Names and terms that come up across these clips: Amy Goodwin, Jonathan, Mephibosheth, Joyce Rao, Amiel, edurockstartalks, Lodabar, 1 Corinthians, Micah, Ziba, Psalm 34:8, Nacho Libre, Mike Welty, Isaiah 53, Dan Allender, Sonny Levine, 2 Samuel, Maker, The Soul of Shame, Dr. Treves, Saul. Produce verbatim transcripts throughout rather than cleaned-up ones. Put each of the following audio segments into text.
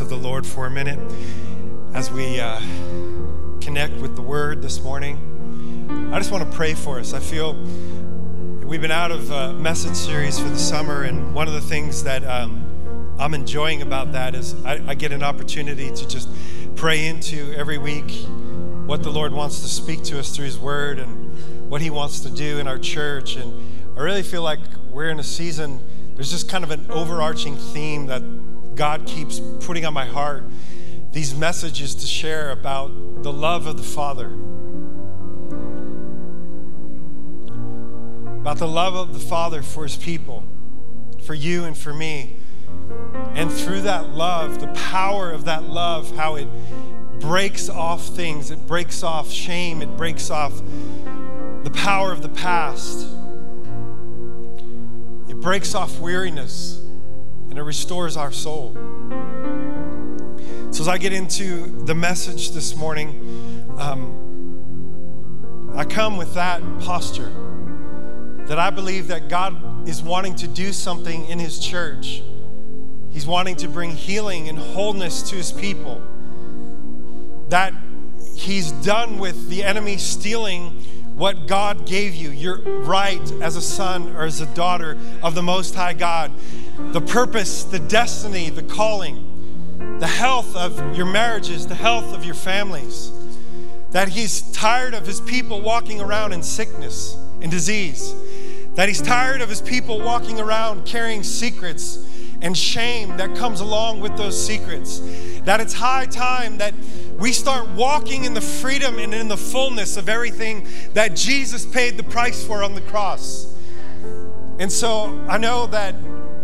presence of the Lord for a minute as we uh, connect with the Word this morning. I just want to pray for us. I feel we've been out of a message series for the summer, and one of the things that um, I'm enjoying about that is I, I get an opportunity to just pray into every week what the Lord wants to speak to us through His Word and what He wants to do in our church. And I really feel like we're in a season, there's just kind of an overarching theme that God keeps putting on my heart, these messages to share about the love of the Father, about the love of the Father for His people, for you and for me. And through that love, the power of that love, how it breaks off things, it breaks off shame, it breaks off the power of the past, it breaks off weariness, and it restores our soul. So as I get into the message this morning, um, I come with that posture that I believe that God is wanting to do something in His church. He's wanting to bring healing and wholeness to His people, that He's done with the enemy stealing what God gave you, your right as a son or as a daughter of the Most High God, the purpose, the destiny, the calling, the health of your marriages, the health of your families, that He's tired of His people walking around in sickness and disease, that He's tired of His people walking around carrying secrets and shame that comes along with those secrets, that it's high time that we start walking in the freedom and in the fullness of everything that Jesus paid the price for on the cross. And so I know that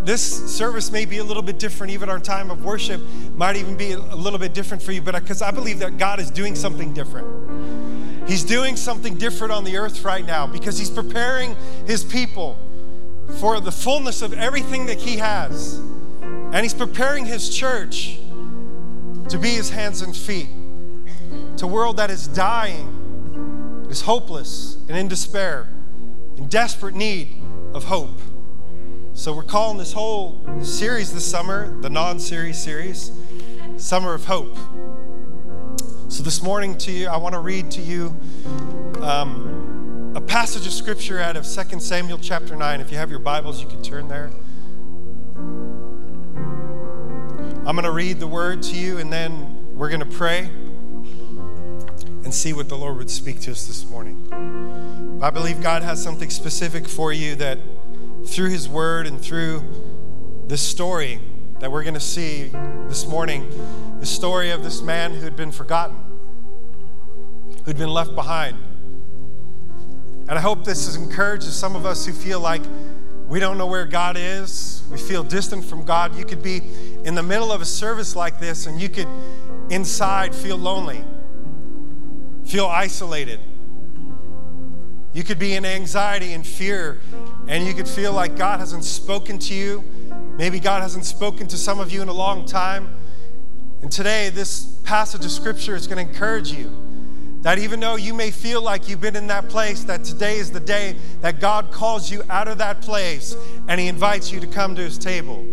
this service may be a little bit different, even our time of worship might even be a little bit different for you, but because I believe that God is doing something different. He's doing something different on the earth right now because He's preparing His people for the fullness of everything that He has. And He's preparing His church to be His hands and feet to a world that is dying, is hopeless and in despair, in desperate need of hope. So we're calling this whole series this summer, the non-series series, Summer of Hope. So this morning to you, I want to read to you um, a passage of scripture out of Second Samuel chapter nine. If you have your Bibles, you can turn there. I'm going to read the word to you, and then we're going to pray and see what the Lord would speak to us this morning. I believe God has something specific for you, that through His word and through this story that we're going to see this morning, the story of this man who had been forgotten, who'd been left behind. And I hope this encourages some of us who feel like we don't know where God is. We feel distant from God. You could be in the middle of a service like this, and you could inside feel lonely, feel isolated. You could be in anxiety and fear, and you could feel like God hasn't spoken to you. Maybe God hasn't spoken to some of you in a long time. And today, this passage of scripture is going to encourage you, that even though you may feel like you've been in that place, that today is the day that God calls you out of that place and He invites you to come to His table.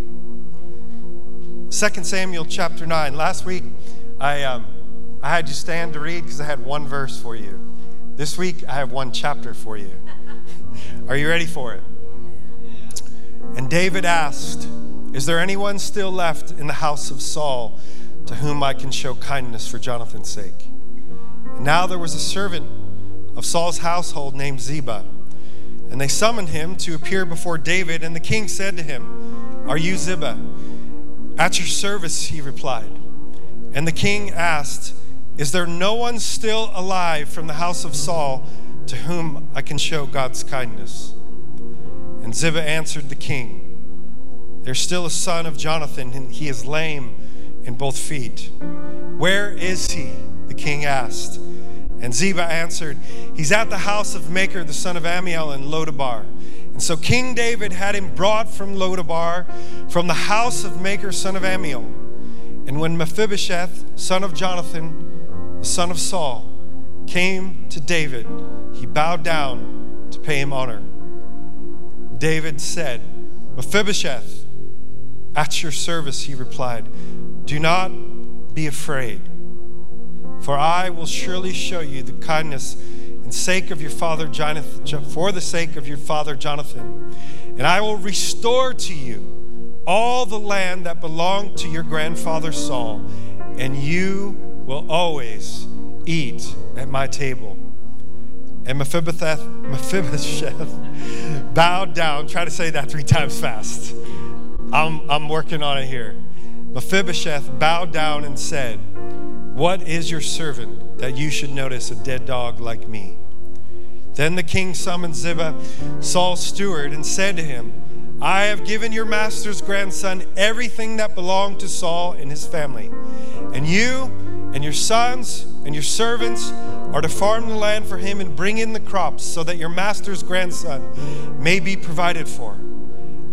Second Samuel chapter nine. Last week, I, um, I had you stand to read because I had one verse for you. This week, I have one chapter for you. Are you ready for it? And David asked, "Is there anyone still left in the house of Saul to whom I can show kindness for Jonathan's sake?" And now there was a servant of Saul's household named Ziba, and they summoned him to appear before David. And the king said to him, "Are you Ziba?" "At your service," he replied. And the king asked, "Is there no one still alive from the house of Saul to whom I can show God's kindness?" And Ziba answered the king, "There's still a son of Jonathan, and he is lame in both feet." "Where is he?" the king asked. And Ziba answered, "He's at the house of Maker, the son of Amiel, in Lodabar." And so King David had him brought from Lodabar, from the house of Maker, son of Amiel. And when Mephibosheth, son of Jonathan, the son of Saul, came to David, he bowed down to pay him honor. David said, "Mephibosheth." "At your service," he replied. Do not be afraid, for I will surely show you the kindness and sake of your father Jonathan, for the sake of your father Jonathan, and I will restore to you all the land that belonged to your grandfather Saul, and you will always eat at my table." And Mephibosheth, Mephibosheth bowed down. Try to say that three times fast. I'm, I'm working on it here. Mephibosheth bowed down and said, "What is your servant that you should notice a dead dog like me?" Then the king summoned Ziba, Saul's steward, and said to him, "I have given your master's grandson everything that belonged to Saul and his family, and you and your sons and your servants are to farm the land for him and bring in the crops so that your master's grandson may be provided for.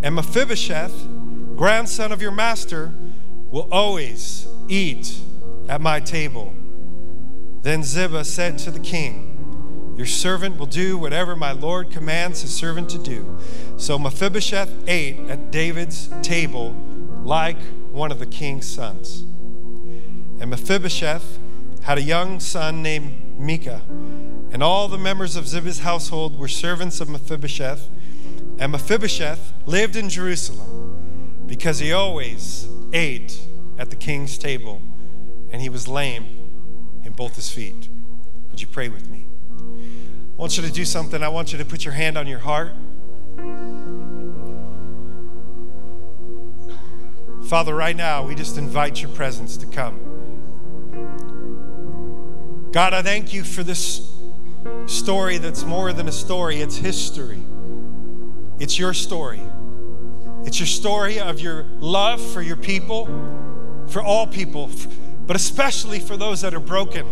And Mephibosheth, grandson of your master, will always eat at my table." Then Ziba said to the king, "Your servant will do whatever my lord commands his servant to do." So Mephibosheth ate at David's table like one of the king's sons. And Mephibosheth had a young son named Micah, and all the members of Ziba's household were servants of Mephibosheth, and Mephibosheth lived in Jerusalem because he always ate at the king's table, and he was lame in both his feet. Would you pray with me? I want you to do something. I want you to put your hand on your heart. Father, right now, we just invite your presence to come. God, I thank you for this story that's more than a story. It's history. It's your story. It's your story of your love for your people, for all people, but especially for those that are broken,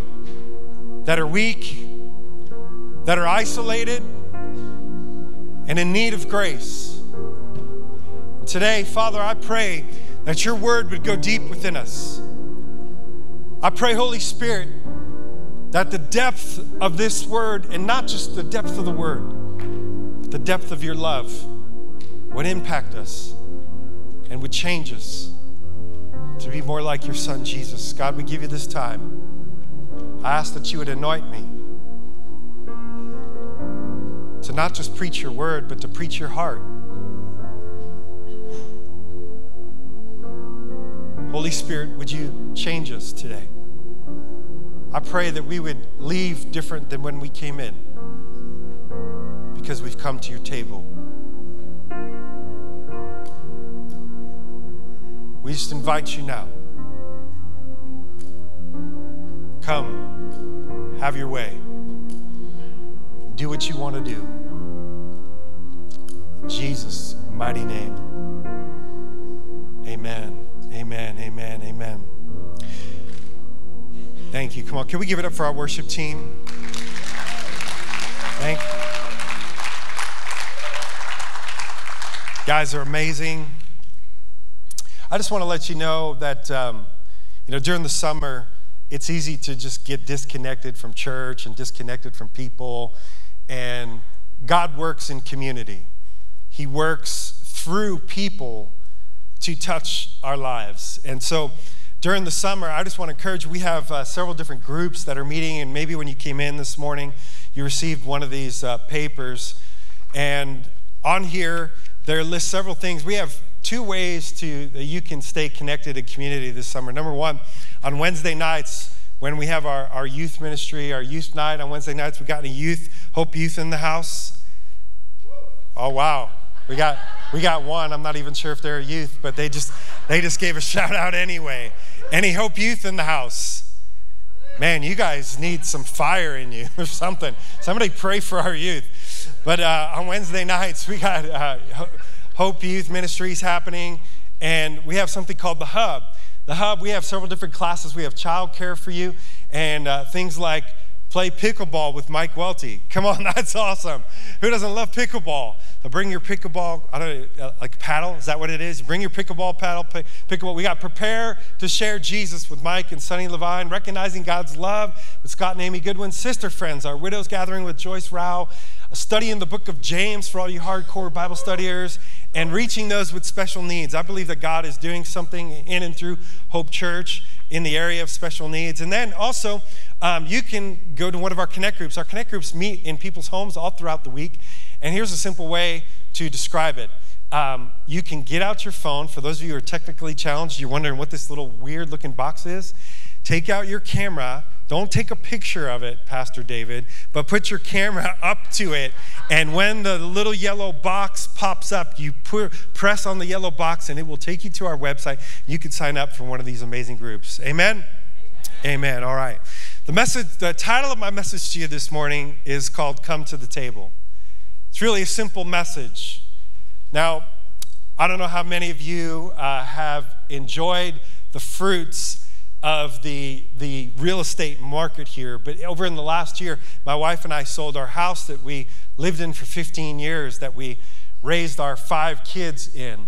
that are weak, that are isolated, and in need of grace. Today, Father, I pray that your word would go deep within us. I pray, Holy Spirit, that the depth of this word, and not just the depth of the word, but the depth of your love would impact us and would change us to be more like your son, Jesus. God, we give you this time. I ask that you would anoint me to not just preach your word, but to preach your heart. Holy Spirit, would you change us today? I pray that we would leave different than when we came in, because we've come to your table. We just invite you now. Come, have your way. Do what you want to do. In Jesus' mighty name. Amen, amen, amen, amen. Thank you. Come on. Can we give it up for our worship team? Thank you. You guys are amazing. I just want to let you know that, um, you know, during the summer, it's easy to just get disconnected from church and disconnected from people. And God works in community. He works through people to touch our lives. And so during the summer, I just want to encourage you, we have uh, several different groups that are meeting, and maybe when you came in this morning, you received one of these uh, papers. And on here, there lists several things. We have two ways to that you can stay connected in community this summer. Number one, on Wednesday nights, when we have our, our youth ministry, our youth night on Wednesday nights, we got any youth, Hope Youth in the house? Oh, wow. We got we got one. I'm not even sure if they're a youth, but they just they just gave a shout out anyway. Any Hope Youth in the house? Man, you guys need some fire in you or something. Somebody pray for our youth. But uh, on Wednesday nights, we got uh, Hope Youth Ministries happening, and we have something called The Hub. The Hub, we have several different classes. We have childcare for you and uh, things like play pickleball with Mike Welty. Come on, that's awesome. Who doesn't love pickleball? So bring your pickleball, I don't know, like paddle, is that what it is? Bring your pickleball paddle, pick, pickleball. We got Prepare to Share Jesus with Mike and Sonny Levine, Recognizing God's Love with Scott and Amy Goodwin, Sister Friends, our Widows Gathering with Joyce Rao, a study in the book of James for all you hardcore Bible studiers and reaching those with special needs. I believe that God is doing something in and through Hope Church in the area of special needs. And then also, um, you can go to one of our connect groups. Our connect groups meet in people's homes all throughout the week. And here's a simple way to describe it. Um, you can get out your phone. For those of you who are technically challenged, you're wondering what this little weird looking box is. Take out your camera. Don't take a picture of it, Pastor David, but put your camera up to it. And when the little yellow box pops up, you pu- press on the yellow box and it will take you to our website. You can sign up for one of these amazing groups. Amen? Amen. Amen. All right. The message, the title of my message to you this morning is called Come to the Table. It's really a simple message. Now, I don't know how many of you uh, have enjoyed the fruits of the, the real estate market here, but over in the last year, my wife and I sold our house that we lived in for fifteen years, that we raised our five kids in.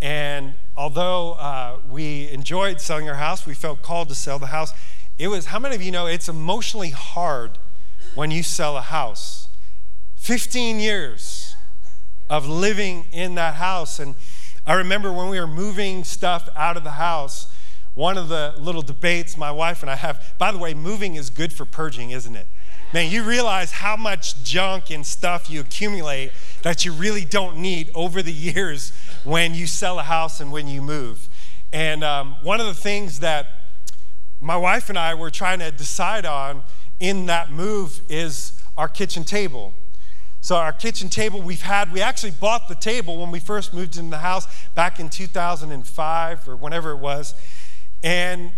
And although uh, we enjoyed selling our house, we felt called to sell the house. It was, how many of you know it's emotionally hard when you sell a house? fifteen years. Of living in that house. And I remember when we were moving stuff out of the house, one of the little debates my wife and I have, by the way, moving is good for purging, isn't it? Man, you realize how much junk and stuff you accumulate that you really don't need over the years when you sell a house and when you move. And um, one of the things that my wife and I were trying to decide on in that move is our kitchen table. So our kitchen table we've had, we actually bought the table when we first moved into the house back in two thousand five or whenever it was. And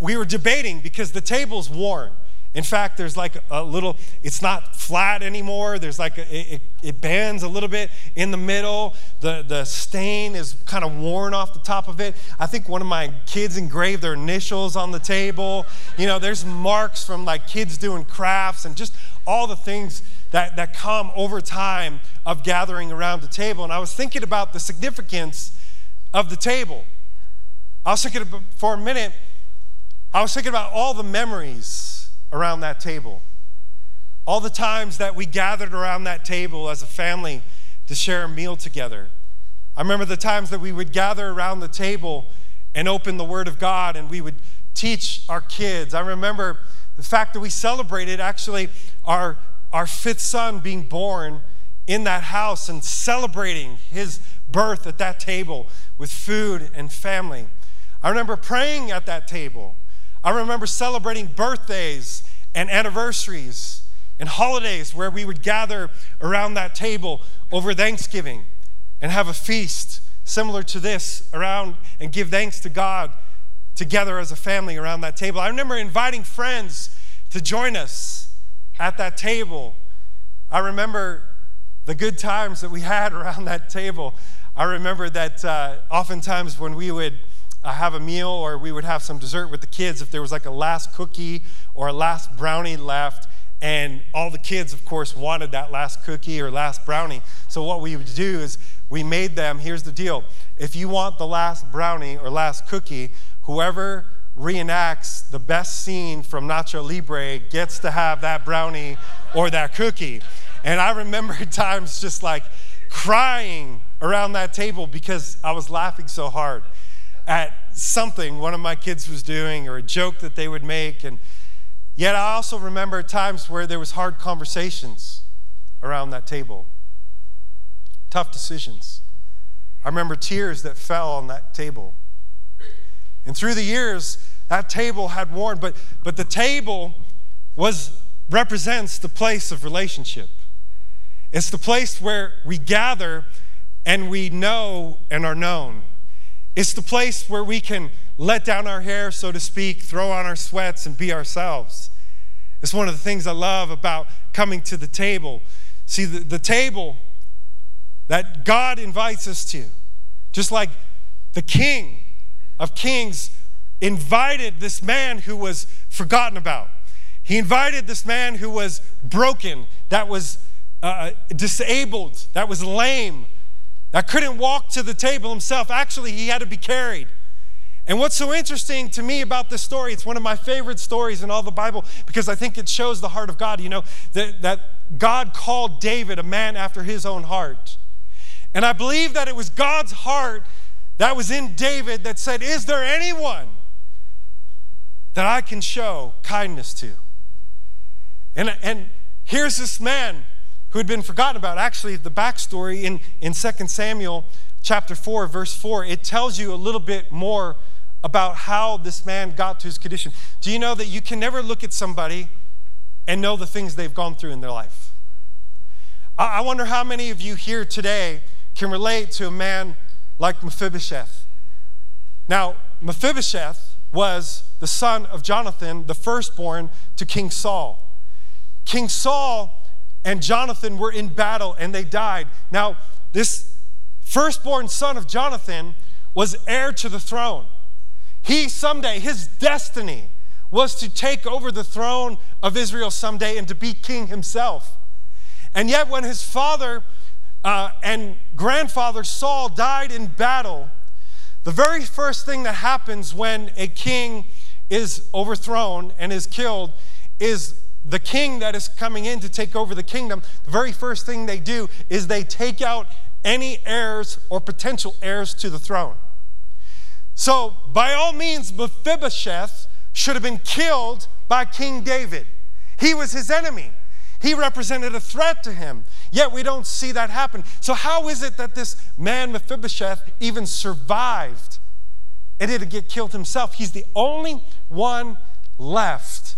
we were debating because the table's worn. In fact, there's like a little, it's not flat anymore. There's like, a, it, it bends a little bit in the middle. The, the stain is kind of worn off the top of it. I think one of my kids engraved their initials on the table. You know, there's marks from like kids doing crafts and just all the things that, that come over time of gathering around the table. And I was thinking about the significance of the table. I was thinking about, for a minute, I was thinking about all the memories around that table. All the times that we gathered around that table as a family to share a meal together. I remember the times that we would gather around the table and open the Word of God and we would teach our kids. I remember the fact that we celebrated actually our, our fifth son being born in that house and celebrating his birth at that table with food and family. I remember praying at that table. I remember celebrating birthdays and anniversaries and holidays where we would gather around that table over Thanksgiving and have a feast similar to this around and give thanks to God together as a family around that table. I remember inviting friends to join us at that table. I remember the good times that we had around that table. I remember that uh, oftentimes when we would I have a meal or we would have some dessert with the kids if there was like a last cookie or a last brownie left, and all the kids of course wanted that last cookie or last brownie. So what we would do is we made them, here's the deal, if you want the last brownie or last cookie, whoever reenacts the best scene from Nacho Libre gets to have that brownie or that cookie. And I remember times just like crying around that table because I was laughing so hard at something one of my kids was doing or a joke that they would make. And yet I also remember times where there was hard conversations around that table, tough decisions. I remember tears that fell on that table. And through the years, that table had worn, but, but the table was represents the place of relationship. It's the place where we gather and we know and are known. It's the place where we can let down our hair, so to speak, throw on our sweats and be ourselves. It's one of the things I love about coming to the table. See, the, the table that God invites us to, just like the King of Kings invited this man who was forgotten about. He invited this man who was broken, that was uh, disabled, that was lame, I couldn't walk to the table himself. Actually, he had to be carried. And what's so interesting to me about this story, it's one of my favorite stories in all the Bible because I think it shows the heart of God. You know, that, that God called David a man after his own heart. And I believe that it was God's heart that was in David that said, is there anyone that I can show kindness to? And, and here's this man who had been forgotten about. Actually, the backstory in, in Second Samuel chapter four, verse four, it tells you a little bit more about how this man got to his condition. Do you know that you can never look at somebody and know the things they've gone through in their life? I wonder how many of you here today can relate to a man like Mephibosheth. Now, Mephibosheth was the son of Jonathan, the firstborn to King Saul. King Saul and Jonathan were in battle and they died. Now, this firstborn son of Jonathan was heir to the throne. He someday, his destiny was to take over the throne of Israel someday and to be king himself. And yet when his father uh, and grandfather Saul died in battle, the very first thing that happens when a king is overthrown and is killed is the king that is coming in to take over the kingdom. The very first thing they do is they take out any heirs or potential heirs to the throne. So by all means, Mephibosheth should have been killed by King David. He was his enemy. He represented a threat to him. Yet we don't see that happen. So how is it that this man Mephibosheth even survived and didn't get killed himself? He's the only one left.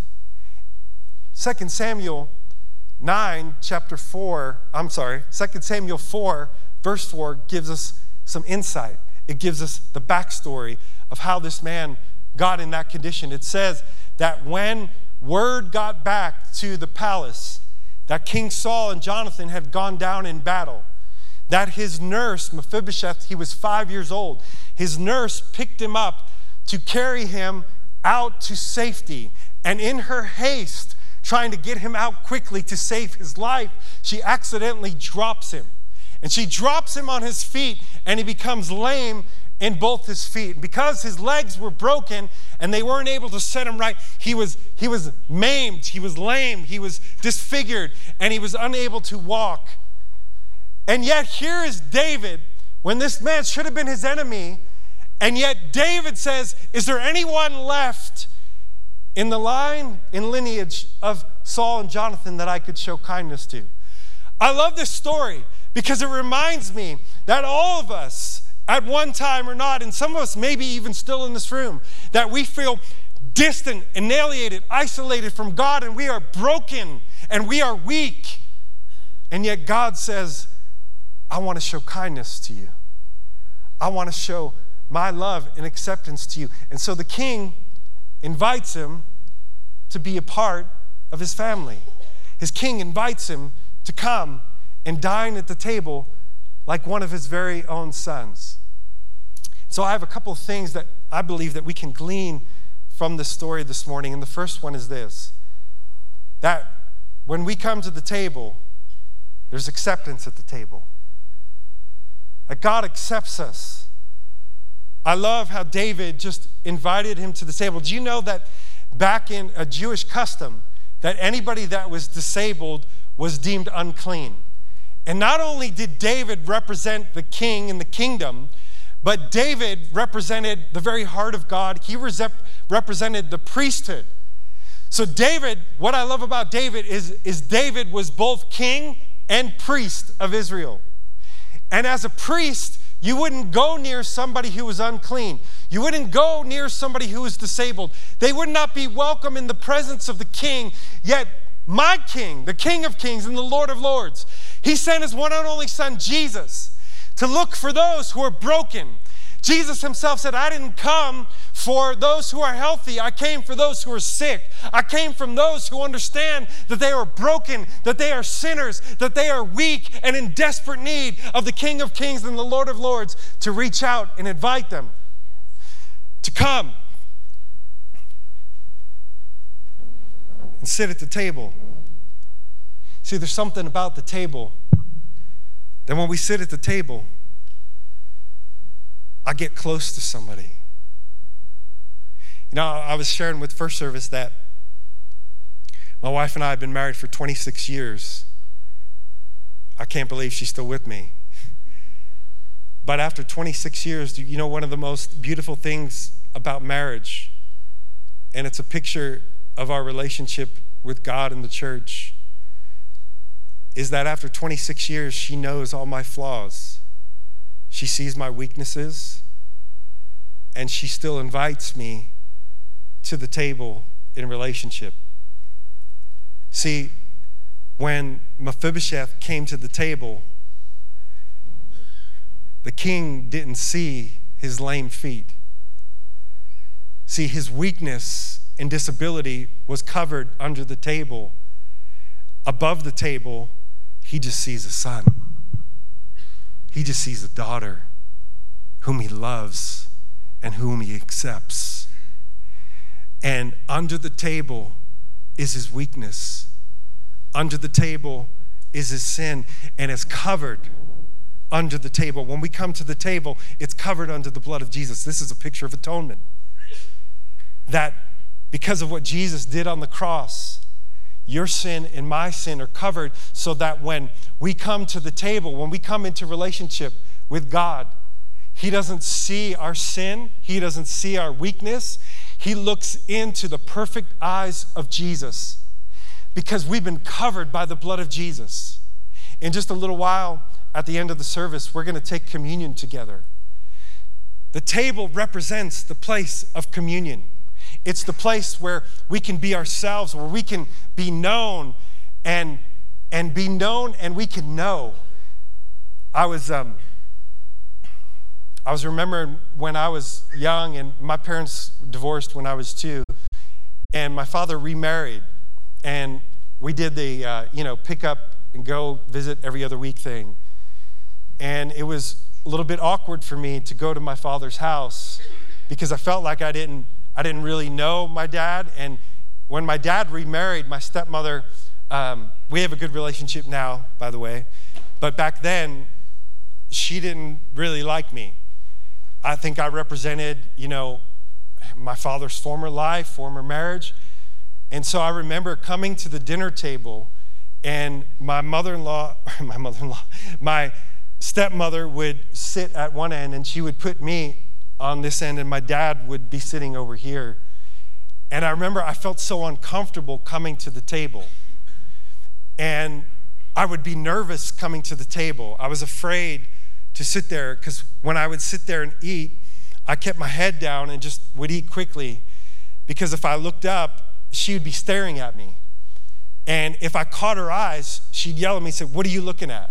Second Samuel nine, chapter four, I'm sorry, Second Samuel four, verse four gives us some insight. It gives us the backstory of how this man got in that condition. It says that when word got back to the palace that King Saul and Jonathan had gone down in battle, that his nurse, Mephibosheth, he was five years old, his nurse picked him up to carry him out to safety. And in her haste, trying to get him out quickly to save his life, she accidentally drops him. And she drops him on his feet, and he becomes lame in both his feet. Because his legs were broken and they weren't able to set him right, he was, he was maimed, he was lame, he was disfigured, and he was unable to walk. And yet here is David, when this man should have been his enemy, and yet David says, is there anyone left in the line, in lineage of Saul and Jonathan that I could show kindness to? I love this story because it reminds me that all of us, at one time or not, and some of us maybe even still in this room, that we feel distant, alienated, isolated from God, and we are broken, and we are weak. And yet God says, I want to show kindness to you. I want to show my love and acceptance to you. And so the king invites him to be a part of his family. His king invites him to come and dine at the table like one of his very own sons. So I have a couple of things that I believe that we can glean from this story this morning. And the first one is this, that when we come to the table, there's acceptance at the table. That God accepts us. I love how David just invited him to the table. Do you know that back in a Jewish custom, that anybody that was disabled was deemed unclean? And not only did David represent the king in the kingdom, but David represented the very heart of God. He represented the priesthood. So David, what I love about David is, is David was both king and priest of Israel. And as a priest, you wouldn't go near somebody who was unclean. You wouldn't go near somebody who was disabled. They would not be welcome in the presence of the king. Yet my king, the King of Kings and the Lord of Lords, he sent his one and only son, Jesus, to look for those who are broken. Jesus himself said, I didn't come for those who are healthy. I came for those who are sick. I came from those who understand that they are broken, that they are sinners, that they are weak and in desperate need of the King of Kings and the Lord of Lords to reach out and invite them to come and sit at the table. See, there's something about the table. Then when we sit at the table, I get close to somebody. You know, I was sharing with First Service that my wife and I have been married for twenty-six years. I can't believe she's still with me. But after twenty-six years, you know, one of the most beautiful things about marriage, and it's a picture of our relationship with God and the church, is that after twenty-six years, she knows all my flaws. She sees my weaknesses, and she still invites me to the table in relationship. See, when Mephibosheth came to the table, the king didn't see his lame feet. See, his weakness and disability was covered under the table. Above the table, he just sees a son. He just sees a daughter whom he loves and whom he accepts. And under the table is his weakness. Under the table is his sin, and it's covered under the table. When we come to the table, it's covered under the blood of Jesus. This is a picture of atonement. That because of what Jesus did on the cross, your sin and my sin are covered, so that when we come to the table, when we come into relationship with God, he doesn't see our sin. He doesn't see our weakness. He looks into the perfect eyes of Jesus, because we've been covered by the blood of Jesus. In just a little while, at the end of the service, we're going to take communion together. The table represents the place of communion. It's the place where we can be ourselves, where we can be known and and be known and we can know. I was um, I was remembering when I was young, and my parents divorced when I was two, and my father remarried, and we did the uh, you know pick up and go visit every other week thing. And it was a little bit awkward for me to go to my father's house, because I felt like I didn't I didn't really know my dad. And when my dad remarried, my stepmother, um, we have a good relationship now, by the way, but back then, she didn't really like me. I think I represented, you know, my father's former life, former marriage. And so I remember coming to the dinner table, and my mother-in-law, my mother-in-law, my stepmother would sit at one end, and she would put me on this end, and my dad would be sitting over here. And I remember I felt so uncomfortable coming to the table. And I would be nervous coming to the table. I was afraid to sit there, because when I would sit there and eat, I kept my head down and just would eat quickly, because if I looked up, she would be staring at me. And if I caught her eyes, she'd yell at me and say, "What are you looking at?"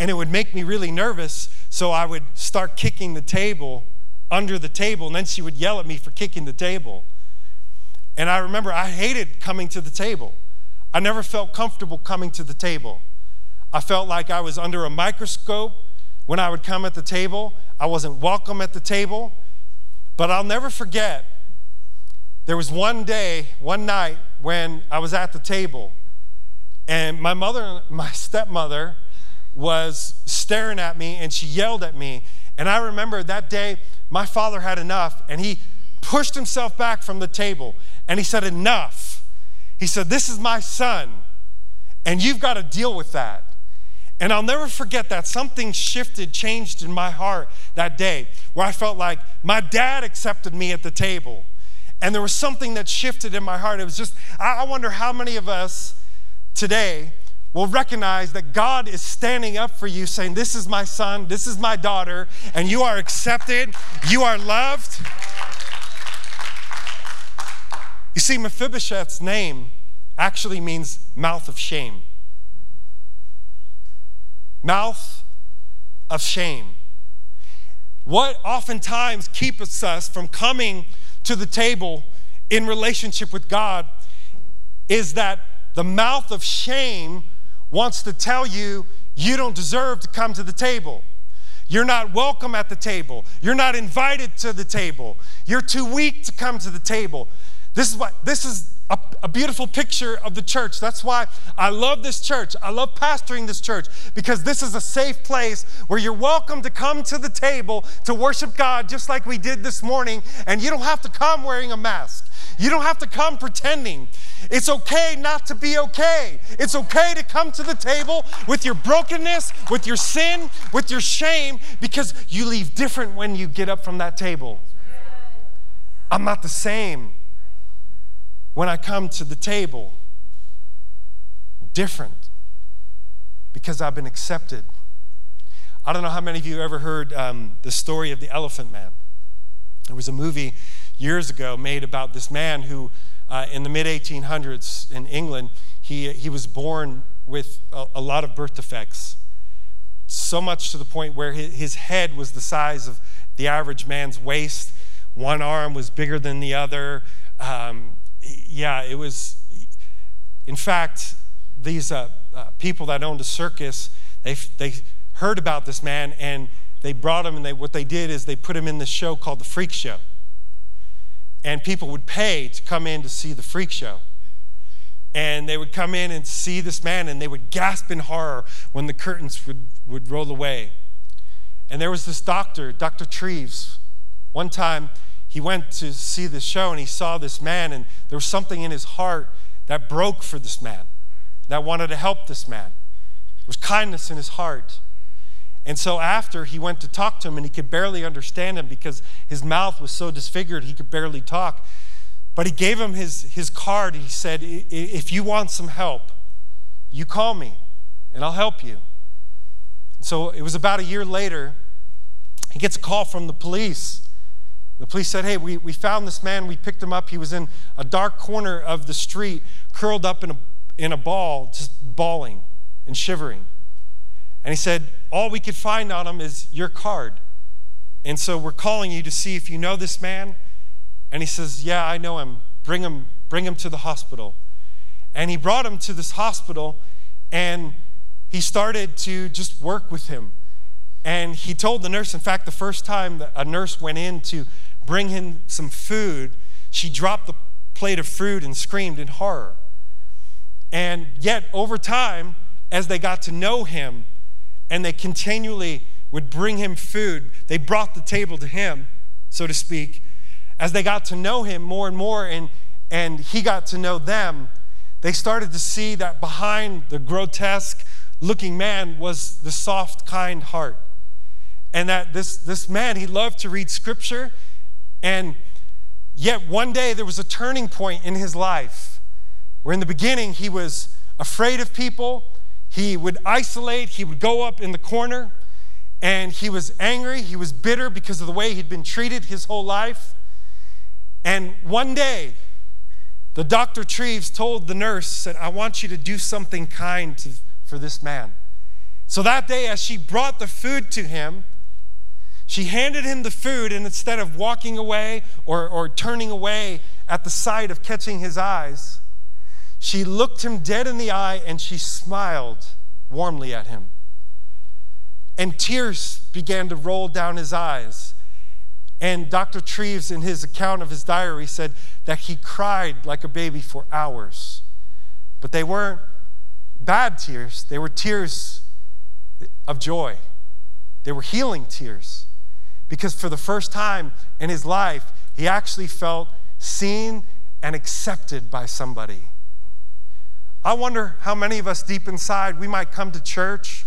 And it would make me really nervous, so I would start kicking the table under the table, and then she would yell at me for kicking the table. And I remember I hated coming to the table. I never felt comfortable coming to the table. I felt like I was under a microscope when I would come at the table. I wasn't welcome at the table. But I'll never forget, there was one day, one night, when I was at the table, and my mother, my stepmother, was staring at me, and she yelled at me. And I remember that day, my father had enough, and he pushed himself back from the table, and he said, "Enough." He said, "This is my son, and you've got to deal with that." And I'll never forget that. Something shifted, changed in my heart that day, where I felt like my dad accepted me at the table. And there was something that shifted in my heart. It was just, I wonder how many of us today will recognize that God is standing up for you, saying, "This is my son, this is my daughter, and you are accepted, you are loved." You see, Mephibosheth's name actually means mouth of shame. Mouth of shame. What oftentimes keeps us from coming to the table in relationship with God is that the mouth of shame wants to tell you, you don't deserve to come to the table. You're not welcome at the table. You're not invited to the table. You're too weak to come to the table. This is what this is a, a beautiful picture of the church. That's why I love this church. I love pastoring this church, because this is a safe place where you're welcome to come to the table to worship God, just like we did this morning, and you don't have to come wearing a mask. You don't have to come pretending. It's okay not to be okay. It's okay to come to the table with your brokenness, with your sin, with your shame, because you leave different when you get up from that table. I'm not the same when I come to the table. Different, because I've been accepted. I don't know how many of you have ever heard um, the story of the Elephant Man. There was a movie years ago made about this man who, uh, in the mid eighteen hundreds in England, he he was born with a, a lot of birth defects, so much to the point where his, his head was the size of the average man's waist. One arm was bigger than the other. Um, yeah, it was, in fact, these uh, uh, people that owned a circus, they they heard about this man, and they brought him, and they what they did is they put him in this show called the Freak Show. And people would pay to come in to see the Freak Show. And they would come in and see this man, and they would gasp in horror when the curtains would, would roll away. And there was this doctor, Doctor Treves. One time, he went to see the show, and he saw this man, and there was something in his heart that broke for this man, that wanted to help this man. There was kindness in his heart. And so after, he went to talk to him, and he could barely understand him because his mouth was so disfigured he could barely talk. But he gave him his, his card, and he said, if you want some help, you call me, and I'll help you. And so it was about a year later, he gets a call from the police. The police said, hey, we, we found this man. We picked him up. He was in a dark corner of the street, curled up in a, in a ball, just bawling and shivering. And he said, all we could find on him is your card. And so we're calling you to see if you know this man. And he says, yeah, I know him. Bring him, bring him to the hospital. And he brought him to this hospital, and he started to just work with him. And he told the nurse, in fact, the first time a nurse went in to bring him some food, she dropped the plate of food and screamed in horror. And yet, over time, as they got to know him, and they continually would bring him food, they brought the table to him, so to speak. As they got to know him more and more, and, and he got to know them, they started to see that behind the grotesque-looking man was the soft, kind heart. And that this, this man, he loved to read scripture, and yet one day there was a turning point in his life where in the beginning he was afraid of people, he would isolate, he would go up in the corner, and he was angry, he was bitter because of the way he'd been treated his whole life. And one day, the Doctor Treves told the nurse, said, I want you to do something kind to, for this man. So that day, as she brought the food to him, she handed him the food, and instead of walking away or, or turning away at the sight of catching his eyes, she looked him dead in the eye, and she smiled warmly at him. And tears began to roll down his eyes. And Doctor Treves, in his account of his diary, said that he cried like a baby for hours. But they weren't bad tears. They were tears of joy. They were healing tears, because for the first time in his life, he actually felt seen and accepted by somebody. I wonder how many of us deep inside, we might come to church,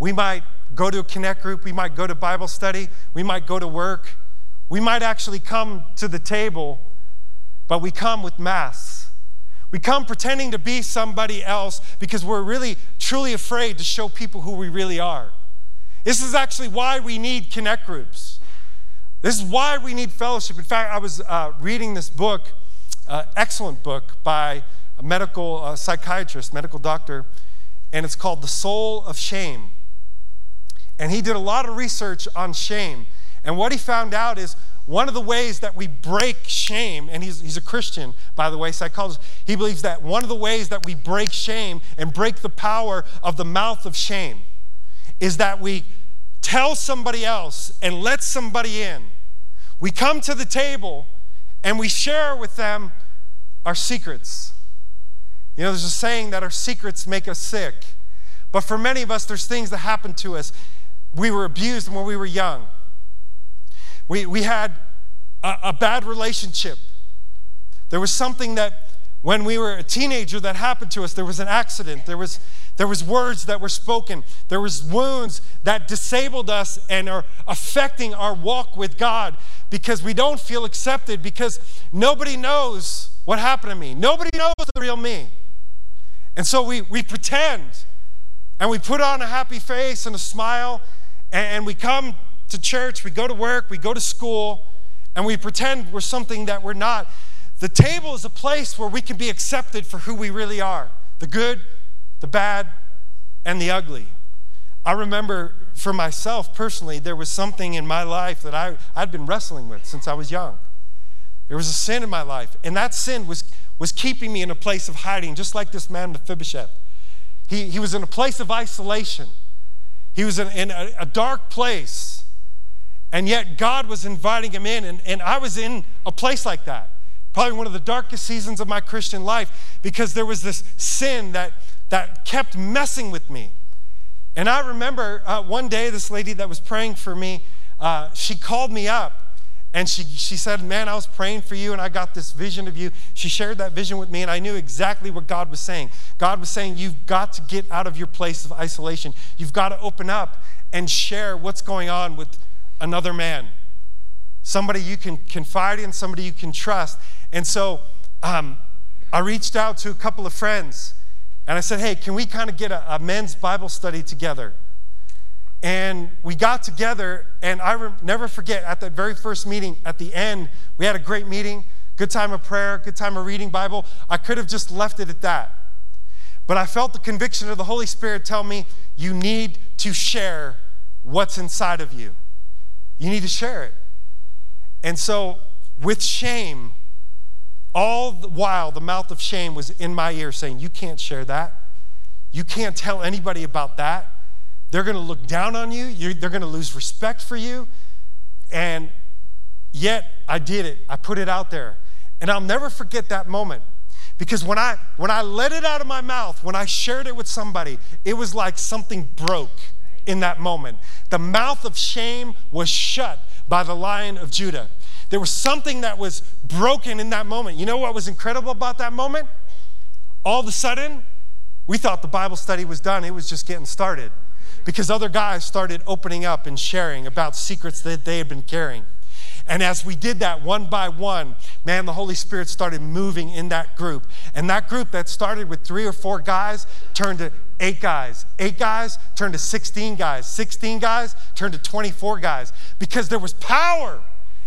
we might go to a connect group, we might go to Bible study, we might go to work, we might actually come to the table, but we come with masks. We come pretending to be somebody else because we're really, truly afraid to show people who we really are. This is actually why we need connect groups. This is why we need fellowship. In fact, I was uh, reading this book, uh, excellent book by a medical uh, psychiatrist, medical doctor, and it's called The Soul of Shame. And he did a lot of research on shame. And what he found out is one of the ways that we break shame, and he's, he's a Christian, by the way, psychologist, he believes that one of the ways that we break shame and break the power of the mouth of shame is that we tell somebody else and let somebody in. We come to the table and we share with them our secrets. You know, there's a saying that our secrets make us sick. But for many of us, there's things that happen to us. We were abused when we were young. We, we had a, a bad relationship. There was something that when we were a teenager that happened to us. There was an accident. There was, there was words that were spoken. There was wounds that disabled us and are affecting our walk with God because we don't feel accepted, because nobody knows what happened to me. Nobody knows the real me. And so we, we pretend, and we put on a happy face and a smile, and, and we come to church, we go to work, we go to school, and we pretend we're something that we're not. The table is a place where we can be accepted for who we really are, the good, the bad, and the ugly. I remember for myself personally, there was something in my life that I, I'd been wrestling with since I was young. There was a sin in my life, and that sin was, was keeping me in a place of hiding, just like this man Mephibosheth. He, he was in a place of isolation. He was in, in a, a dark place, and yet God was inviting him in, and, and I was in a place like that. Probably one of the darkest seasons of my Christian life, because there was this sin that, that kept messing with me. And I remember uh, one day this lady that was praying for me, uh, she called me up and she, she said, man, I was praying for you and I got this vision of you. She shared that vision with me and I knew exactly what God was saying. God was saying, you've got to get out of your place of isolation. You've got to open up and share what's going on with another man. Somebody you can confide in, somebody you can trust. And so um, I reached out to a couple of friends and I said, hey, can we kind of get a, a men's Bible study together? And we got together, and I re- never forget, at that very first meeting, at the end, we had a great meeting, good time of prayer, good time of reading Bible. I could have just left it at that. But I felt the conviction of the Holy Spirit tell me, you need to share what's inside of you. You need to share it. And so with shame, all the while the mouth of shame was in my ear saying, you can't share that. You can't tell anybody about that. They're going to look down on you. You're, they're going to lose respect for you. And yet I did it. I put it out there. And I'll never forget that moment, because when I, when I let it out of my mouth, when I shared it with somebody, it was like something broke in that moment. The mouth of shame was shut by the Lion of Judah. There was something that was broken in that moment. You know what was incredible about that moment? All of a sudden, we thought the Bible study was done. It was just getting started, because other guys started opening up and sharing about secrets that they had been carrying. And as we did that one by one, man, the Holy Spirit started moving in that group. And that group that started with three or four guys turned to eight guys. Eight guys turned to sixteen guys. sixteen guys turned to twenty-four guys, because there was power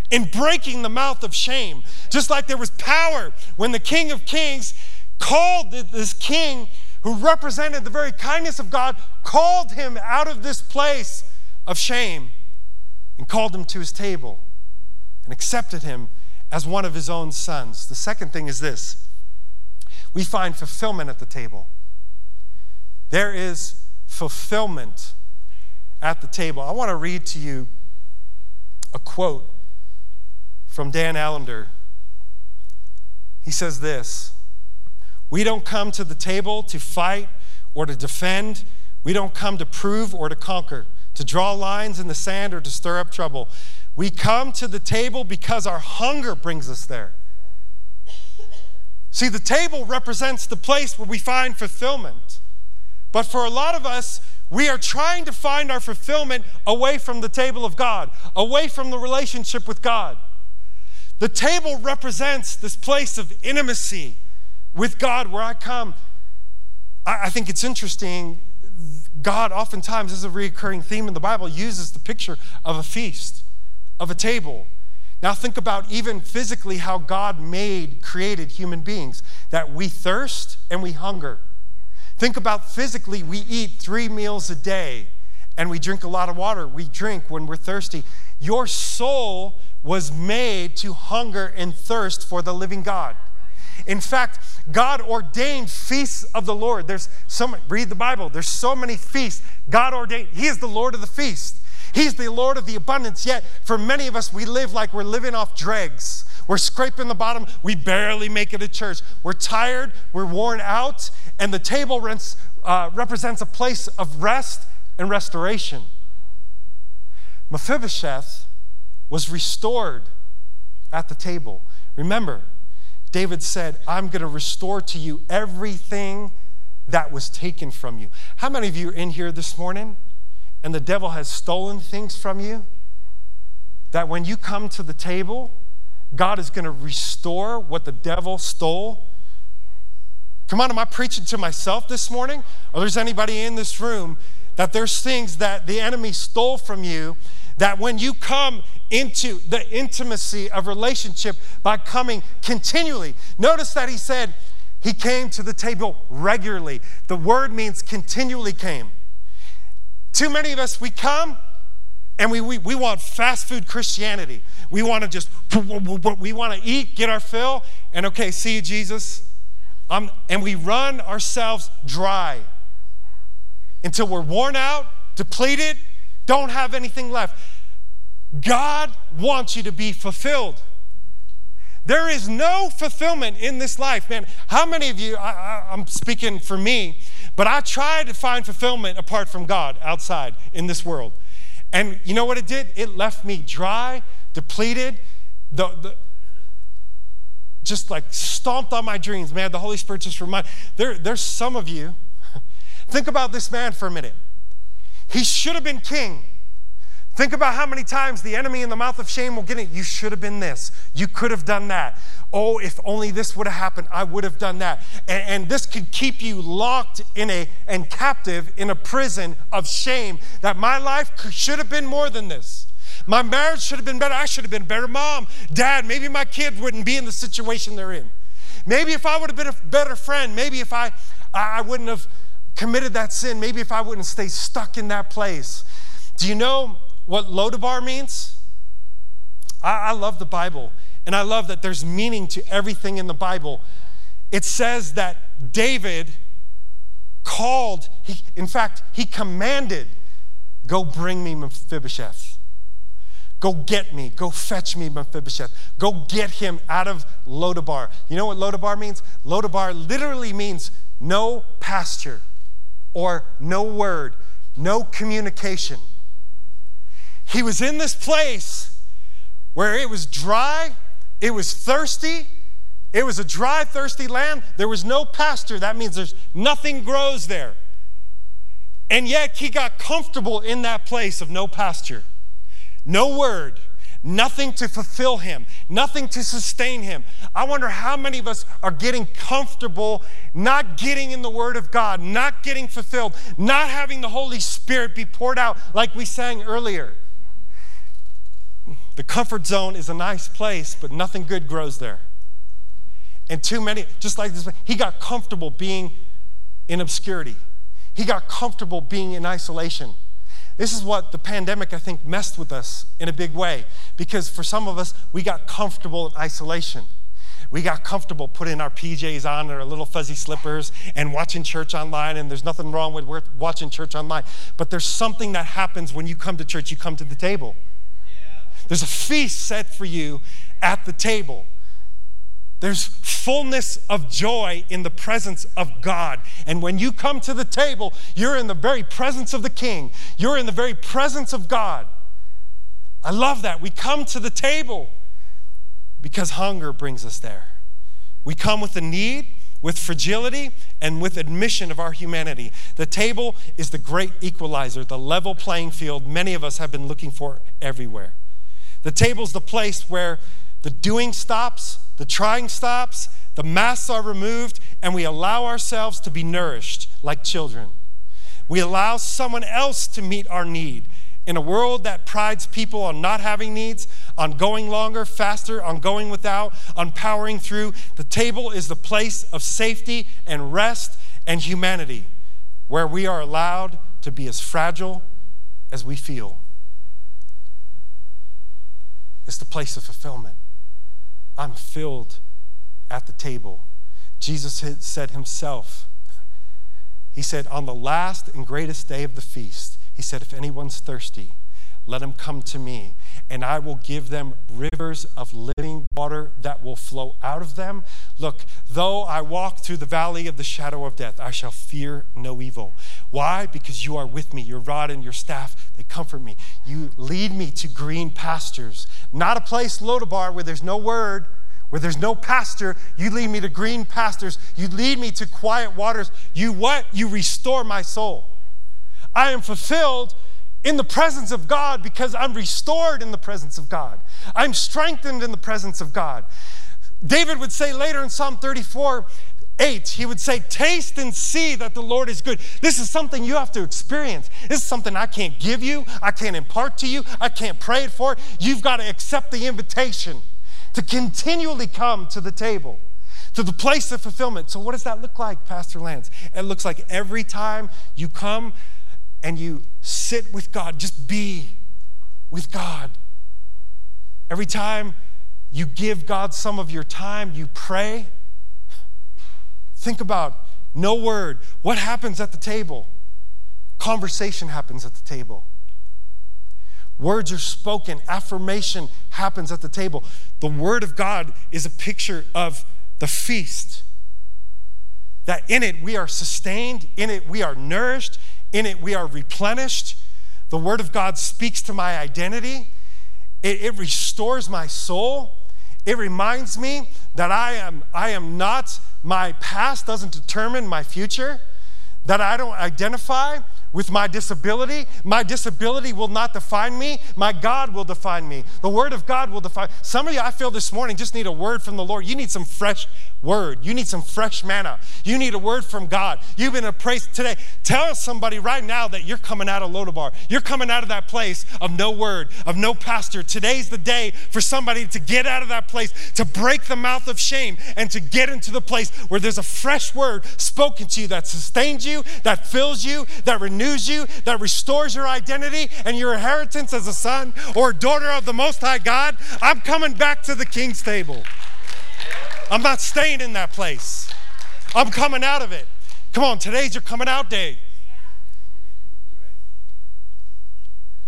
in breaking the mouth of shame. Just like there was power when the King of Kings called this king who represented the very kindness of God, called him out of this place of shame and called him to his table and accepted him as one of his own sons. The second thing is this: we find fulfillment at the table. There is fulfillment at the table. I want to read to you a quote from Dan Allender. He says this: we don't come to the table to fight or to defend. We don't come to prove or to conquer, to draw lines in the sand or to stir up trouble. We come to the table because our hunger brings us there. See, the table represents the place where we find fulfillment. But for a lot of us, we are trying to find our fulfillment away from the table of God, away from the relationship with God. The table represents this place of intimacy with God where I come. I think it's interesting. God oftentimes, this is a recurring theme in the Bible, uses the picture of a feast, of a table. Now think about even physically how God made, created human beings, that we thirst and we hunger. Think about physically, we eat three meals a day and we drink a lot of water. We drink when we're thirsty. Your soul was made to hunger and thirst for the living God. In fact, God ordained feasts of the Lord. There's so many, read the Bible. There's so many feasts God ordained. He is the Lord of the feast. He's the Lord of the abundance. Yet for many of us, we live like we're living off dregs. We're scraping the bottom. We barely make it to church. We're tired. We're worn out. And the table rents, uh, represents a place of rest and restoration. Mephibosheth was restored at the table. Remember, David said, I'm going to restore to you everything that was taken from you. How many of you are in here this morning and the devil has stolen things from you? That when you come to the table, God is going to restore what the devil stole. Come on, am I preaching to myself this morning? Or there's anybody in this room that there's things that the enemy stole from you that when you come into the intimacy of relationship by coming continually. Notice that he said he came to the table regularly. The word means continually came. Too many of us, we come and we, we, we want fast food Christianity. We want to just, we want to eat, get our fill, and okay, see you, Jesus. Um, and we run ourselves dry until we're worn out, depleted, don't have anything left. God wants you to be fulfilled. There is no fulfillment in this life, man. How many of you, I, I, I'm speaking for me, but I tried to find fulfillment apart from God outside in this world. And you know what it did? It left me dry, depleted, the, the, just like stomped on my dreams, man. The Holy Spirit just reminded. There, there's some of you. Think about this man for a minute. He should have been king. Think about how many times the enemy in the mouth of shame will get it. You should have been this. You could have done that. Oh, if only this would have happened, I would have done that. And, and this could keep you locked in a and captive in a prison of shame that my life could, should have been more than this. My marriage should have been better. I should have been a better mom, dad. Maybe my kid wouldn't be in the situation they're in. Maybe if I would have been a better friend, maybe if I, I wouldn't have committed that sin, maybe if I wouldn't stay stuck in that place. Do you know what Lodabar means? I, I love the Bible, and I love that there's meaning to everything in the Bible. It says that David called, he, in fact, he commanded, go bring me Mephibosheth. Go get me, go fetch me Mephibosheth. Go get him out of Lodabar. You know what Lodabar means? Lodabar literally means no pasture or no word, no communication. He was in this place where it was dry, it was thirsty, it was a dry, thirsty land. There was no pasture. That means there's nothing grows there. And yet he got comfortable in that place of no pasture, no word, nothing to fulfill him, nothing to sustain him. I wonder how many of us are getting comfortable, not getting in the Word of God, not getting fulfilled, not having the Holy Spirit be poured out like we sang earlier. The comfort zone is a nice place, but nothing good grows there. And too many, just like this, he got comfortable being in obscurity. He got comfortable being in isolation. This is what the pandemic, I think, messed with us in a big way, because for some of us, we got comfortable in isolation. We got comfortable putting our P Js on and our little fuzzy slippers and watching church online, and there's nothing wrong with watching church online. But there's something that happens when you come to church, you come to the table. There's a feast set for you at the table. There's fullness of joy in the presence of God. And when you come to the table, you're in the very presence of the King. You're in the very presence of God. I love that. We come to the table because hunger brings us there. We come with a need, with fragility, and with admission of our humanity. The table is the great equalizer, the level playing field many of us have been looking for everywhere. The table's the place where the doing stops, the trying stops, the masks are removed, and we allow ourselves to be nourished like children. We allow someone else to meet our need. In a world that prides people on not having needs, on going longer, faster, on going without, on powering through, the table is the place of safety and rest and humanity, where we are allowed to be as fragile as we feel. It's the place of fulfillment. I'm filled at the table. Jesus had said himself, he said, on the last and greatest day of the feast, he said, if anyone's thirsty, let him come to me, and I will give them rivers of living water that will flow out of them. Look, though I walk through the valley of the shadow of death, I shall fear no evil. Why? Because you are with me. Your rod and your staff, they comfort me. You lead me to green pastures, not a place, Lodabar, where there's no word, Where there's no pasture, you lead me to green pastures. You lead me to quiet waters. You what? You restore my soul. I am fulfilled in the presence of God because I'm restored in the presence of God. I'm strengthened in the presence of God. David would say later in Psalm thirty-four eight, he would say, taste and see that the Lord is good. This is something you have to experience. This is something I can't give you. I can't impart to you. I can't pray it for. You've got to accept the invitation to continually come to the table, to the place of fulfillment. So what does that look like, Pastor Lance? It looks like every time you come and you sit with God, just be with God. Every time you give God some of your time, you pray. Think about no word. What happens at the table? Conversation happens at the table. Words are spoken. Affirmation happens at the table. The word of God is a picture of the feast. That in it we are sustained. In it we are nourished. In it we are replenished. The word of God speaks to my identity. It, it restores my soul. It reminds me that I am, I am not, my past doesn't determine my future. That I don't identify with my disability. My disability will not define me. My God will define me. The word of God will define. Some of you, I feel this morning, just need a word from the Lord. You need some fresh word. You need some fresh manna. You need a word from God. You've been in a place today. Tell somebody right now that you're coming out of Lodabar. You're coming out of that place of no word, of no pastor. Today's the day for somebody to get out of that place, to break the mouth of shame, and to get into the place where there's a fresh word spoken to you that sustains you, that fills you, that renews you, that restores your identity and your inheritance as a son or a daughter of the Most High God. I'm coming back to the King's table. I'm not staying in that place. I'm coming out of it. Come on, today's your coming out day.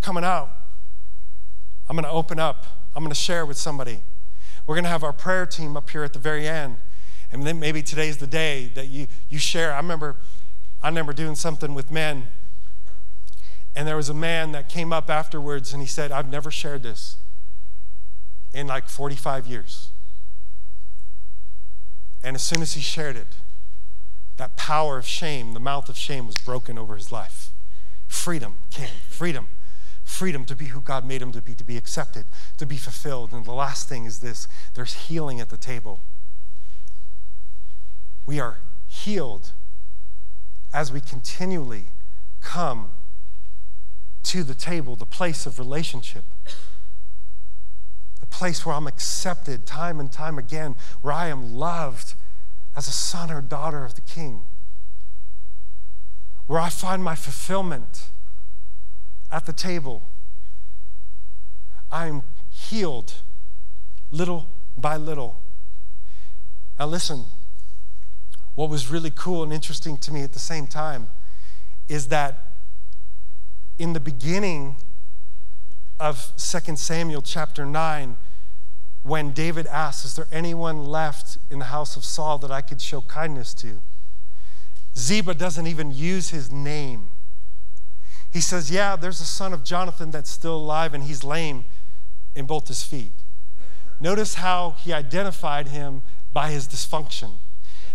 Coming out. I'm going to open up. I'm going to share with somebody. We're going to have our prayer team up here at the very end. And then maybe today's the day that you, you share. I remember... I remember doing something with men, and there was a man that came up afterwards and he said, I've never shared this in like forty-five years. And as soon as he shared it, that power of shame, the mouth of shame, was broken over his life. Freedom came, freedom, freedom to be who God made him to be, to be accepted, to be fulfilled. And the last thing is this, there's healing at the table. We are healed as we continually come to the table, the place of relationship, the place where I'm accepted time and time again, where I am loved as a son or daughter of the King, where I find my fulfillment at the table. I am healed little by little. Now listen, what was really cool and interesting to me at the same time is that in the beginning of Second Samuel chapter nine, when David asks, is there anyone left in the house of Saul that I could show kindness to? Ziba doesn't even use his name. He says, yeah, there's a son of Jonathan that's still alive and he's lame in both his feet. Notice how he identified him by his dysfunction.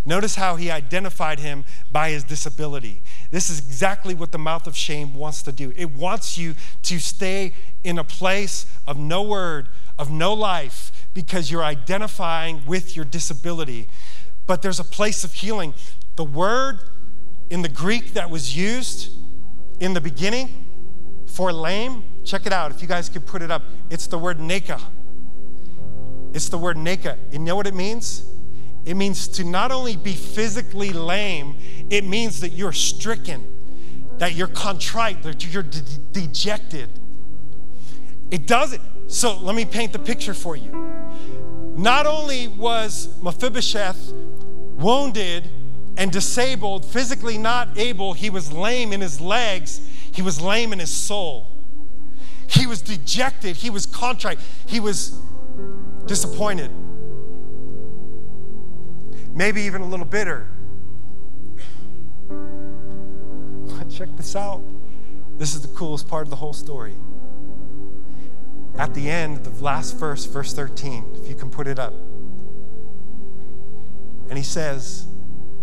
Notice how he identified him by his disability. This is exactly what the mouth of shame wants to do. It wants you to stay in a place of no word, of no life, because you're identifying with your disability. But there's a place of healing. The word in the Greek that was used in the beginning for lame, check it out. If you guys could put it up, it's the word Maker. It's the word Maker. You know what it means? It means to not only be physically lame, it means that you're stricken, that you're contrite, that you're de- dejected. It doesn't. So let me paint the picture for you. Not only was Mephibosheth wounded and disabled, physically not able, he was lame in his legs, he was lame in his soul. He was dejected, he was contrite, he was disappointed. Maybe even a little bitter. Check this out. This is the coolest part of the whole story. At the end, the last verse, verse thirteen, if you can put it up. And he says,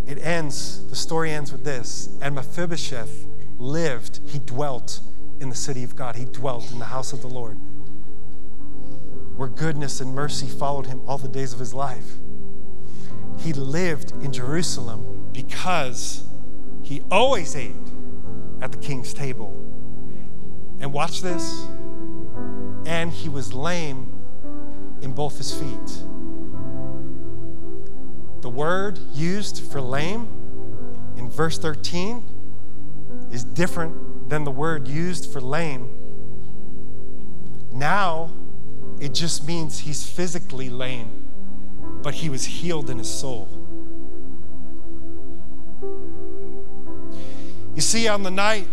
it ends, the story ends with this. And Mephibosheth lived, he dwelt in the city of God. He dwelt in the house of the Lord, where goodness and mercy followed him all the days of his life. He lived in Jerusalem because he always ate at the king's table. And watch this. And he was lame in both his feet. The word used for lame in verse thirteen is different than the word used for lame. Now, it just means he's physically lame, but he was healed in his soul. You see, on the night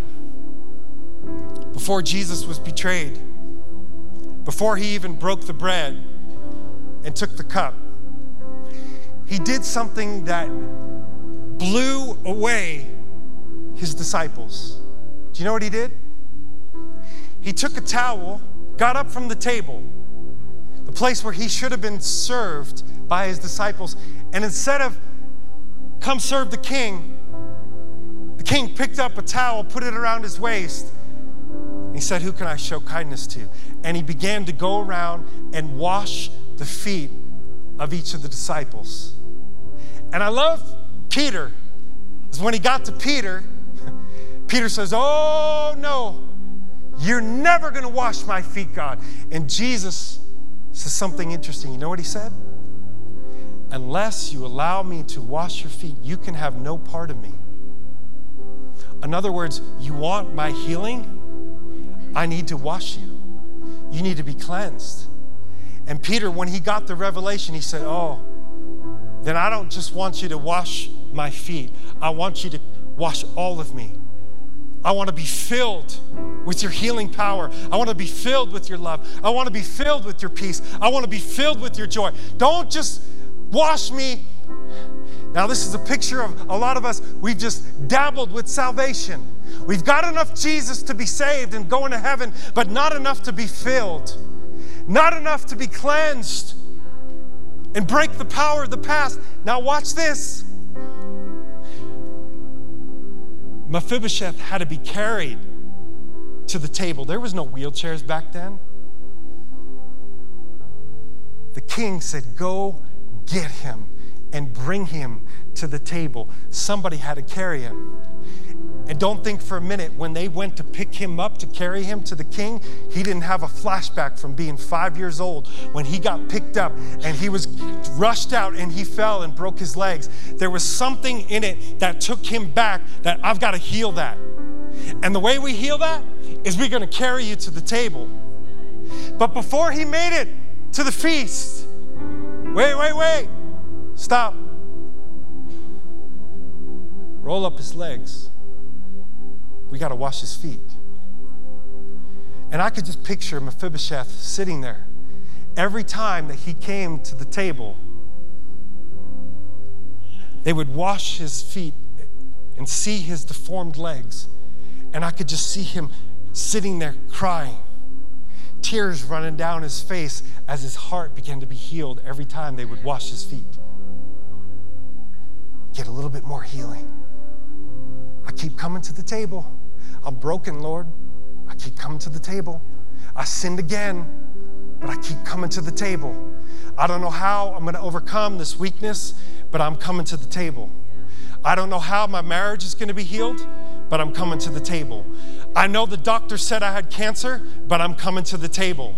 before Jesus was betrayed, before he even broke the bread and took the cup, he did something that blew away his disciples. Do you know what he did? He took a towel, got up from the table, the place where he should have been served by his disciples, and instead of come serve the king, the king picked up a towel, put it around his waist, and he said, who can I show kindness to? And he began to go around and wash the feet of each of the disciples. And I love Peter, because when he got to Peter, Peter says, oh no, you're never gonna wash my feet, God. And Jesus says something interesting. You know what he said? Unless you allow me to wash your feet, you can have no part of me. In other words, you want my healing? I need to wash you. You need to be cleansed. And Peter, when he got the revelation, he said, oh, then I don't just want you to wash my feet. I want you to wash all of me. I want to be filled with your healing power. I want to be filled with your love. I want to be filled with your peace. I want to be filled with your joy. Don't just wash me. Now, this is a picture of a lot of us. We've just dabbled with salvation. We've got enough Jesus to be saved and go into heaven, but not enough to be filled. Not enough to be cleansed and break the power of the past. Now watch this. Mephibosheth had to be carried to the table. There was no wheelchairs back then. The king said, go get him and bring him to the table. Somebody had to carry him. And don't think for a minute, when they went to pick him up, to carry him to the king, he didn't have a flashback from being five years old when he got picked up and he was rushed out and he fell and broke his legs. There was something in it that took him back, that I've got to heal that. And the way we heal that is we're going to carry you to the table. But before he made it to the feast, wait, wait, wait, stop. Roll up his legs. We got to wash his feet. And I could just picture Mephibosheth sitting there. Every time that he came to the table, they would wash his feet and see his deformed legs. And I could just see him sitting there crying, tears running down his face as his heart began to be healed every time they would wash his feet. Get a little bit more healing. I keep coming to the table. I'm broken, Lord. I keep coming to the table. I sinned again, but I keep coming to the table. I don't know how I'm going to overcome this weakness, but I'm coming to the table. I don't know how my marriage is going to be healed, but I'm coming to the table. I know the doctor said I had cancer, but I'm coming to the table.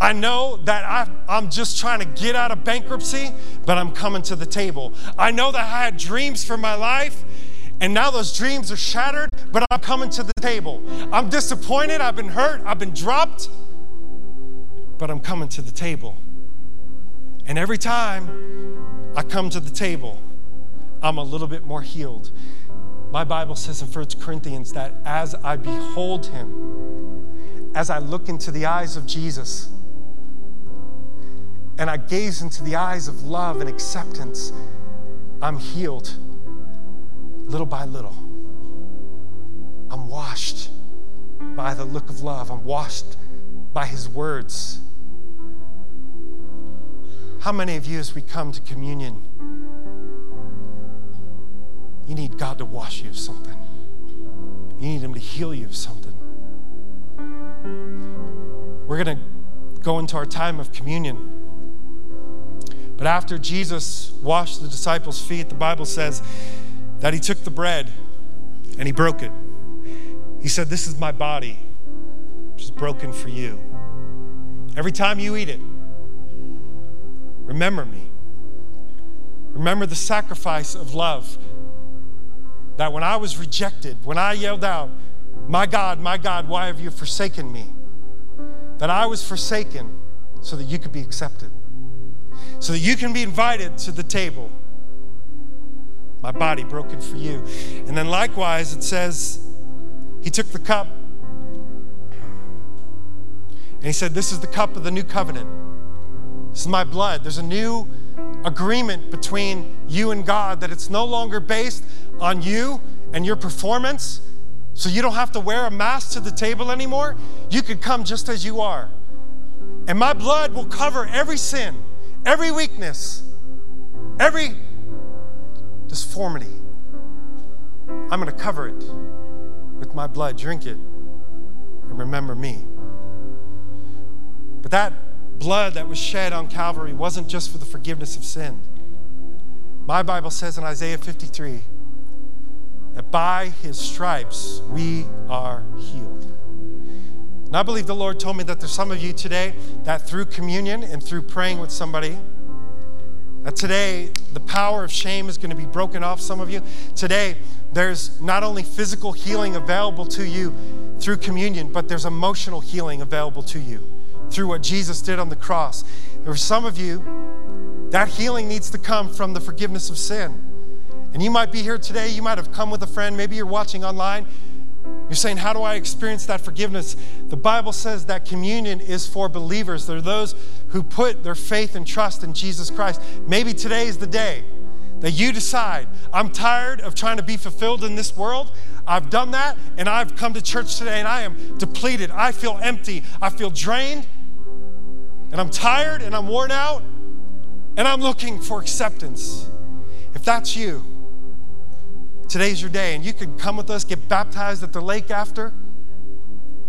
I know that I, I'm just trying to get out of bankruptcy, but I'm coming to the table. I know that I had dreams for my life, and now those dreams are shattered, but I'm coming to the table. I'm disappointed, I've been hurt, I've been dropped, but I'm coming to the table. And every time I come to the table, I'm a little bit more healed. My Bible says in First Corinthians that as I behold him, as I look into the eyes of Jesus, and I gaze into the eyes of love and acceptance, I'm healed. Little by little, I'm washed by the look of love. I'm washed by his words. How many of you, as we come to communion, You need God to wash you of something. You need Him to heal you of something. We're going to go into our time of communion. But after Jesus washed the disciples' feet, the Bible says that He took the bread and He broke it. He said, "This is my body, which is broken for you. Every time you eat it, remember me." Remember the sacrifice of love. That when I was rejected, when I yelled out, "My God, my God, why have you forsaken me?" That I was forsaken so that you could be accepted. So that you can be invited to the table. My body broken for you. And then likewise, it says, He took the cup and He said, "This is the cup of the new covenant. This is my blood." There's a new agreement between you and God that it's no longer based on you and your performance. So you don't have to wear a mask to the table anymore. You could come just as you are. And my blood will cover every sin, every weakness, every disformity. I'm going to cover it with my blood. Drink it and remember me. But that blood that was shed on Calvary wasn't just for the forgiveness of sin. My Bible says in Isaiah fifty-three that by His stripes we are healed. And I believe the Lord told me that there's some of you today that through communion and through praying with somebody, that today the power of shame is going to be broken off some of you. Today there's not only physical healing available to you through communion, but there's emotional healing available to you through what Jesus did on the cross. There are some of you, that healing needs to come from the forgiveness of sin. And you might be here today, you might have come with a friend, maybe you're watching online, you're saying, "How do I experience that forgiveness?" The Bible says that communion is for believers. They're those who put their faith and trust in Jesus Christ. Maybe today is the day that you decide, "I'm tired of trying to be fulfilled in this world. I've done that, and I've come to church today, and I am depleted. I feel empty, I feel drained, and I'm tired, and I'm worn out, and I'm looking for acceptance." If that's you, today's your day, and you can come with us, get baptized at the lake after.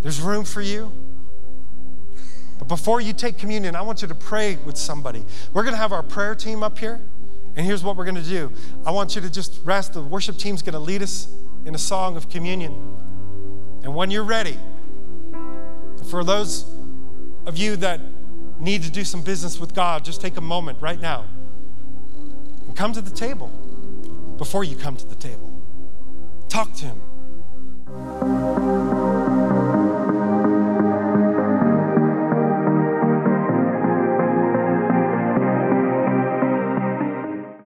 There's room for you. But before you take communion, I want you to pray with somebody. We're going to have our prayer team up here, and here's what we're going to do. I want you to just rest. The worship team's going to lead us in a song of communion. And when you're ready, for those of you that need to do some business with God, just take a moment right now and come to the table. Before you come to the table, talk to Him.